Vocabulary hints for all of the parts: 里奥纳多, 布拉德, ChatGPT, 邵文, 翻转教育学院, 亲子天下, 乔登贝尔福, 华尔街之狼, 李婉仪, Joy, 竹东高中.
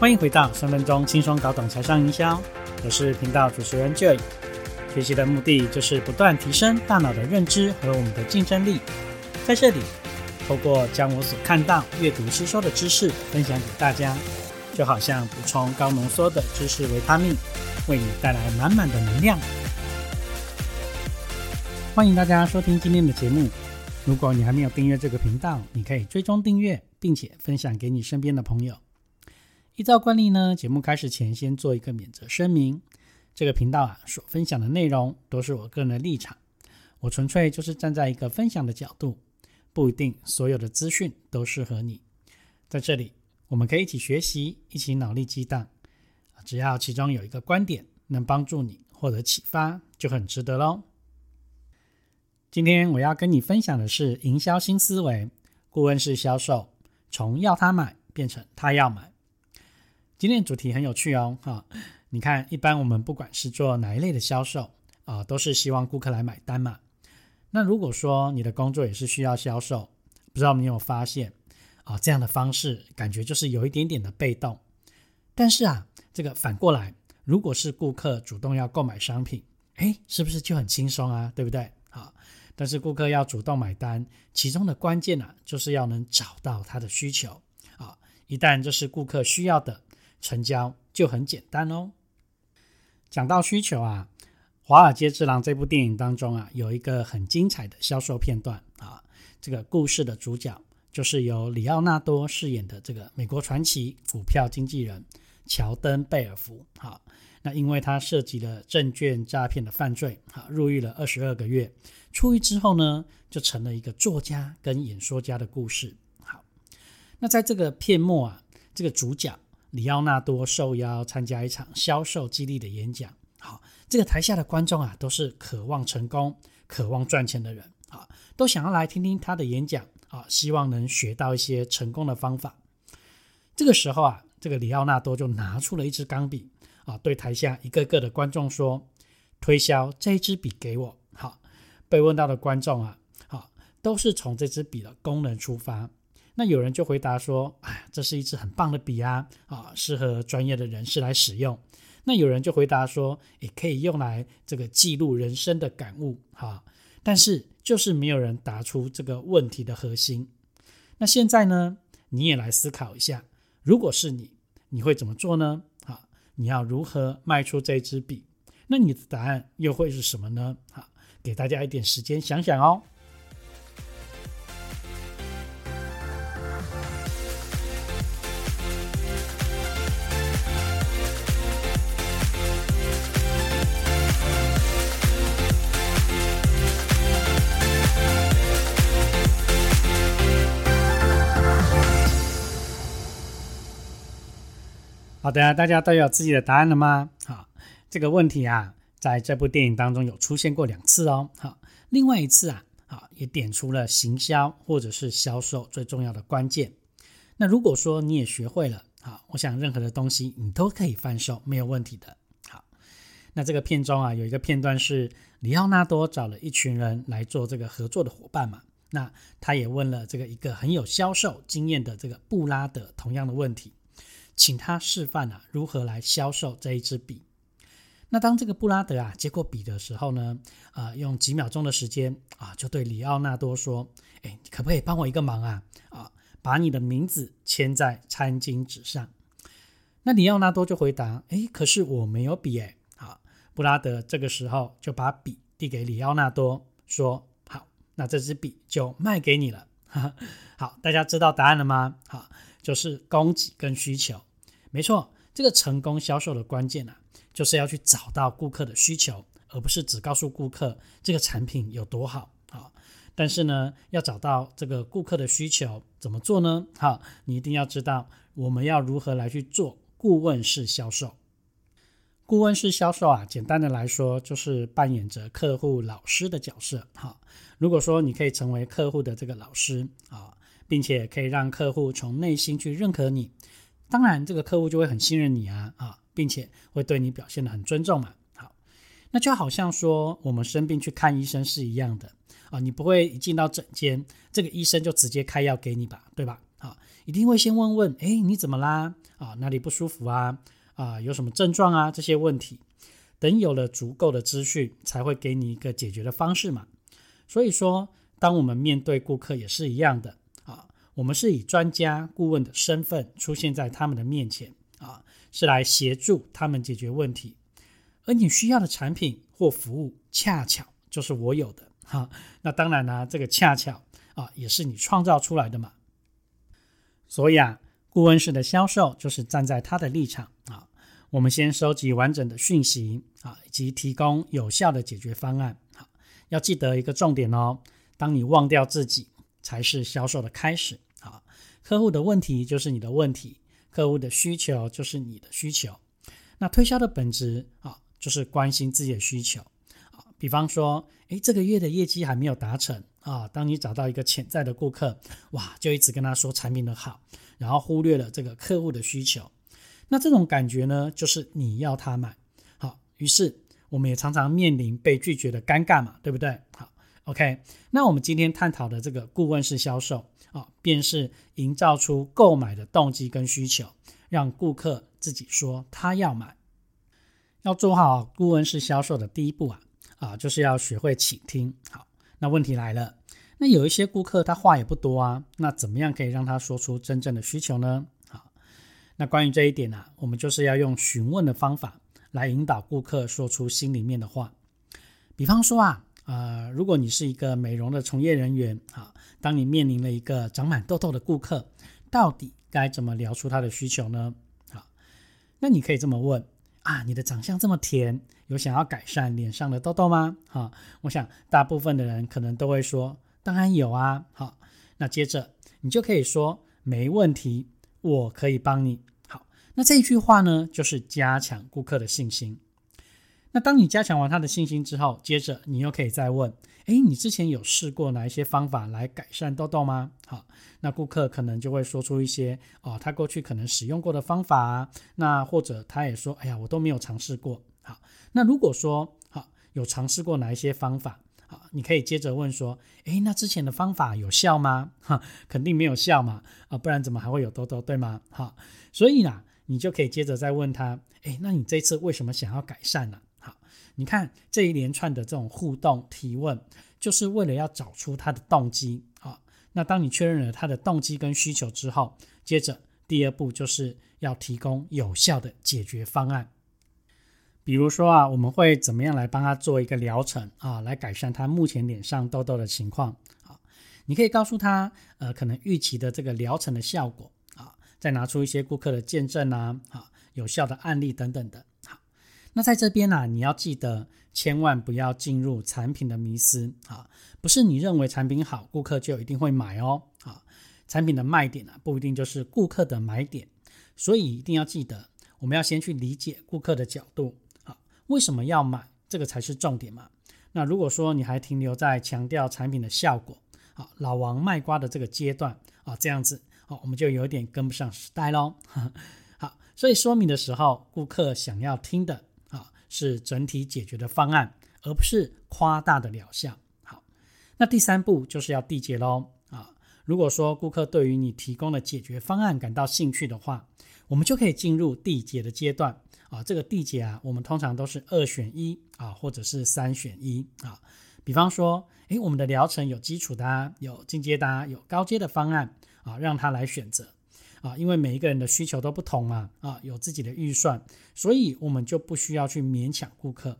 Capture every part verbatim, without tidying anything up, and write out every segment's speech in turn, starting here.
欢迎回到三分钟轻松搞懂财商营销，我是频道主持人 Joy。 学习的目的就是不断提升大脑的认知和我们的竞争力，在这里透过将我所看到、阅读、吸收的知识分享给大家，就好像补充高浓缩的知识维他命，为你带来满满的能量。欢迎大家收听今天的节目，如果你还没有订阅这个频道，你可以追踪订阅并且分享给你身边的朋友。依照惯例呢，节目开始前先做一个免责声明，这个频道啊所分享的内容都是我个人的立场，我纯粹就是站在一个分享的角度，不一定所有的资讯都适合你。在这里我们可以一起学习，一起脑力激荡，只要其中有一个观点能帮助你获得启发，就很值得咯。今天我要跟你分享的是营销新思维，顾问式销售，从要他买变成他要买。今天的主题很有趣哦、啊、你看一般我们不管是做哪一类的销售、啊、都是希望顾客来买单嘛。那如果说你的工作也是需要销售，不知道你有发现啊，这样的方式感觉就是有一点点的被动。但是啊，这个反过来，如果是顾客主动要购买商品，诶，是不是就很轻松啊，对不对？啊，但是顾客要主动买单，其中的关键啊，就是要能找到他的需求啊。一旦这是顾客需要的，成交就很简单哦。讲到需求啊，《华尔街之狼》这部电影当中啊，有一个很精彩的销售片段啊，这个故事的主角就是由里奥纳多饰演的这个美国传奇股票经纪人乔登贝尔福啊，那因为他涉及了证券诈骗的犯罪啊，入狱了二十二个月，出狱之后呢，就成了一个作家跟演说家的故事。好，那在这个片末啊，这个主角里奥纳多受邀参加一场销售激励的演讲。好，这个台下的观众啊，都是渴望成功、渴望赚钱的人啊，都想要来听听他的演讲啊，希望能学到一些成功的方法。这个时候啊，这个里奥纳多就拿出了一支钢笔啊，对台下一个个的观众说：“推销这一支笔给我。”好，被问到的观众啊，啊，都是从这支笔的功能出发。那有人就回答说：“哎，这是一支很棒的笔啊，啊，适合专业的人士来使用。”那有人就回答说，也可以用来这个记录人生的感悟啊，但是就是没有人答出这个问题的核心。那现在呢，你也来思考一下，如果是你，你会怎么做呢？啊，你要如何卖出这支笔？那你的答案又会是什么呢？啊，给大家一点时间想想哦。好的，大家都有自己的答案了吗？好，这个问题啊，在这部电影当中有出现过两次哦。好，另外一次啊，好，也点出了行销或者是销售最重要的关键。那如果说你也学会了，好，我想任何的东西你都可以贩售，没有问题的。好，那这个片中啊，有一个片段是里奥纳多找了一群人来做这个合作的伙伴嘛。那他也问了这个一个很有销售经验的这个布拉德同样的问题，请他示范、啊、如何来销售这一支笔。那当这个布拉德啊接过笔的时候呢，呃、用几秒钟的时间啊，就对里奥纳多说：“哎，你可不可以帮我一个忙啊？啊，把你的名字签在餐巾纸上。”那里奥纳多就回答：“哎，可是我没有笔哎。”啊，布拉德这个时候就把笔递给里奥纳多，说：“好，那这支笔就卖给你了。”好，大家知道答案了吗？好，就是供给跟需求。没错，这个成功销售的关键啊，就是要去找到顾客的需求，而不是只告诉顾客这个产品有多好啊。但是呢，要找到这个顾客的需求怎么做呢？好，你一定要知道我们要如何来去做顾问式销售。顾问式销售啊，简单的来说就是扮演着客户老师的角色哈。如果说你可以成为客户的这个老师啊，并且可以让客户从内心去认可你，当然这个客户就会很信任你啊啊，并且会对你表现得很尊重嘛。好，那就好像说我们生病去看医生是一样的啊，你不会一进到诊间，这个医生就直接开药给你吧，对吧？啊，一定会先问问，哎，你怎么啦？啊，哪里不舒服啊？啊，有什么症状啊？这些问题，等有了足够的资讯，才会给你一个解决的方式嘛。所以说，当我们面对顾客也是一样的啊，我们是以专家顾问的身份出现在他们的面前啊，是来协助他们解决问题。而你需要的产品或服务，恰巧就是我有的哈、啊。那当然啦、啊，这个恰巧啊，也是你创造出来的嘛。所以啊，顾问式的销售就是站在他的立场啊，我们先收集完整的讯息啊，以及提供有效的解决方案。啊、要记得一个重点哦，当你忘掉自己，才是销售的开始啊。客户的问题就是你的问题，客户的需求就是你的需求。那推销的本质啊，就是关心自己的需求啊，比方说，诶，这个月的业绩还没有达成啊。当你找到一个潜在的顾客，哇，就一直跟他说产品的好，然后忽略了这个客户的需求。那这种感觉呢，就是你要他买好，于是我们也常常面临被拒绝的尴尬嘛，对不对？好 ，OK， 那我们今天探讨的这个顾问式销售啊，便是营造出购买的动机跟需求，让顾客自己说他要买。要做好顾问式销售的第一步啊，啊，就是要学会倾听。好，那问题来了，那有一些顾客他话也不多啊，那怎么样可以让他说出真正的需求呢？好，那关于这一点啊，我们就是要用询问的方法来引导顾客说出心里面的话。比方说啊，呃，如果你是一个美容的从业人员啊，当你面临了一个长满痘痘的顾客，到底该怎么聊出他的需求呢？好，那你可以这么问。啊，你的长相这么甜，有想要改善脸上的痘痘吗？啊，我想大部分的人可能都会说，当然有啊。好，那接着你就可以说，没问题，我可以帮你。好，那这一句话呢，就是加强顾客的信心。那当你加强完他的信心之后，接着你又可以再问，诶，你之前有试过哪一些方法来改善痘痘吗？好，那顾客可能就会说出一些哦，他过去可能使用过的方法啊，那或者他也说，哎呀，我都没有尝试过。好，那如果说好有尝试过哪一些方法，好，你可以接着问说，哎，那之前的方法有效吗？哈，肯定没有效嘛，啊，不然怎么还会有痘痘，对吗？好，所以啦，你就可以接着再问他，哎，那你这次为什么想要改善呢、啊？你看这一连串的这种互动提问，就是为了要找出他的动机啊。那当你确认了他的动机跟需求之后，接着第二步就是要提供有效的解决方案。比如说啊，我们会怎么样来帮他做一个疗程啊，来改善他目前脸上痘痘的情况啊。你可以告诉他，呃，可能预期的这个疗程的效果啊，再拿出一些顾客的见证啊，啊，有效的案例等等的。那在这边啊，你要记得千万不要进入产品的迷思啊！不是你认为产品好，顾客就一定会买哦啊！产品的卖点啊，不一定就是顾客的买点，所以一定要记得，我们要先去理解顾客的角度啊，为什么要买，这个才是重点嘛。那如果说你还停留在强调产品的效果啊，老王卖瓜的这个阶段啊，这样子啊，我们就有点跟不上时代咯。好，所以说明的时候，顾客想要听的是整体解决的方案，而不是夸大的疗效。好，那第三步就是要缔结咯、啊、如果说顾客对于你提供的解决方案感到兴趣的话，我们就可以进入缔结的阶段啊。这个缔结啊，我们通常都是二选一啊，或者是三选一啊。比方说，诶，我们的疗程有基础的、啊、有进阶的、啊、有高阶的方案啊，让他来选择。啊，因为每一个人的需求都不同嘛，啊，有自己的预算，所以我们就不需要去勉强顾客。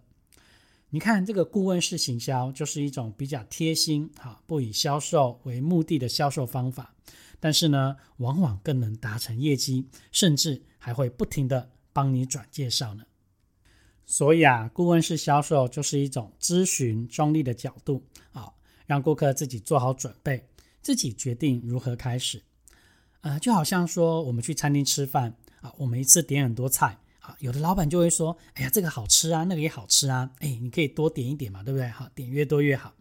你看，这个顾问式行销就是一种比较贴心、啊、不以销售为目的的销售方法，但是呢，往往更能达成业绩，甚至还会不停的帮你转介绍呢。所以啊，顾问式销售就是一种咨询中立的角度，啊，让顾客自己做好准备，自己决定如何开始。呃，就好像说我们去餐厅吃饭啊，我们一次点很多菜啊，有的老板就会说，哎呀，这个好吃啊，那个也好吃啊，哎，你可以多点一点嘛，对不对？好，点越多越好。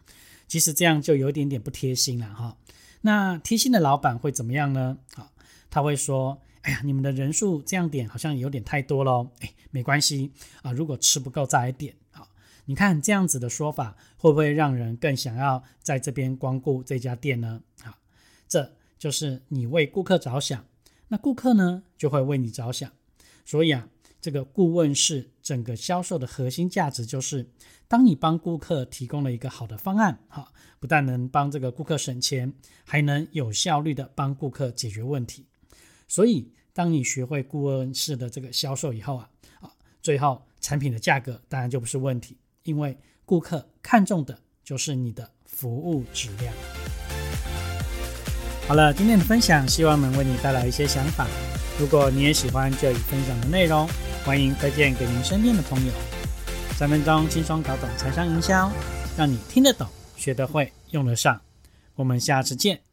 其实这样就有点点不贴心了哈。那贴心的老板会怎么样呢？啊，他会说，哎呀，你们的人数这样点好像有点太多咯，哎，没关系啊，如果吃不够再来点啊。你看这样子的说法，会不会让人更想要在这边光顾这家店呢？啊，这就是你为顾客着想，那顾客呢就会为你着想。所以啊，这个顾问是整个销售的核心价值，就是当你帮顾客提供了一个好的方案，不但能帮这个顾客省钱，还能有效率的帮顾客解决问题。所以当你学会顾问式的这个销售以后啊，最后产品的价格当然就不是问题，因为顾客看重的就是你的服务质量。好了，今天的分享希望能为你带来一些想法。如果你也喜欢这里分享的内容，欢迎推荐给您身边的朋友。三分钟轻松搞懂财商营销，让你听得懂，学得会，用得上。我们下次见。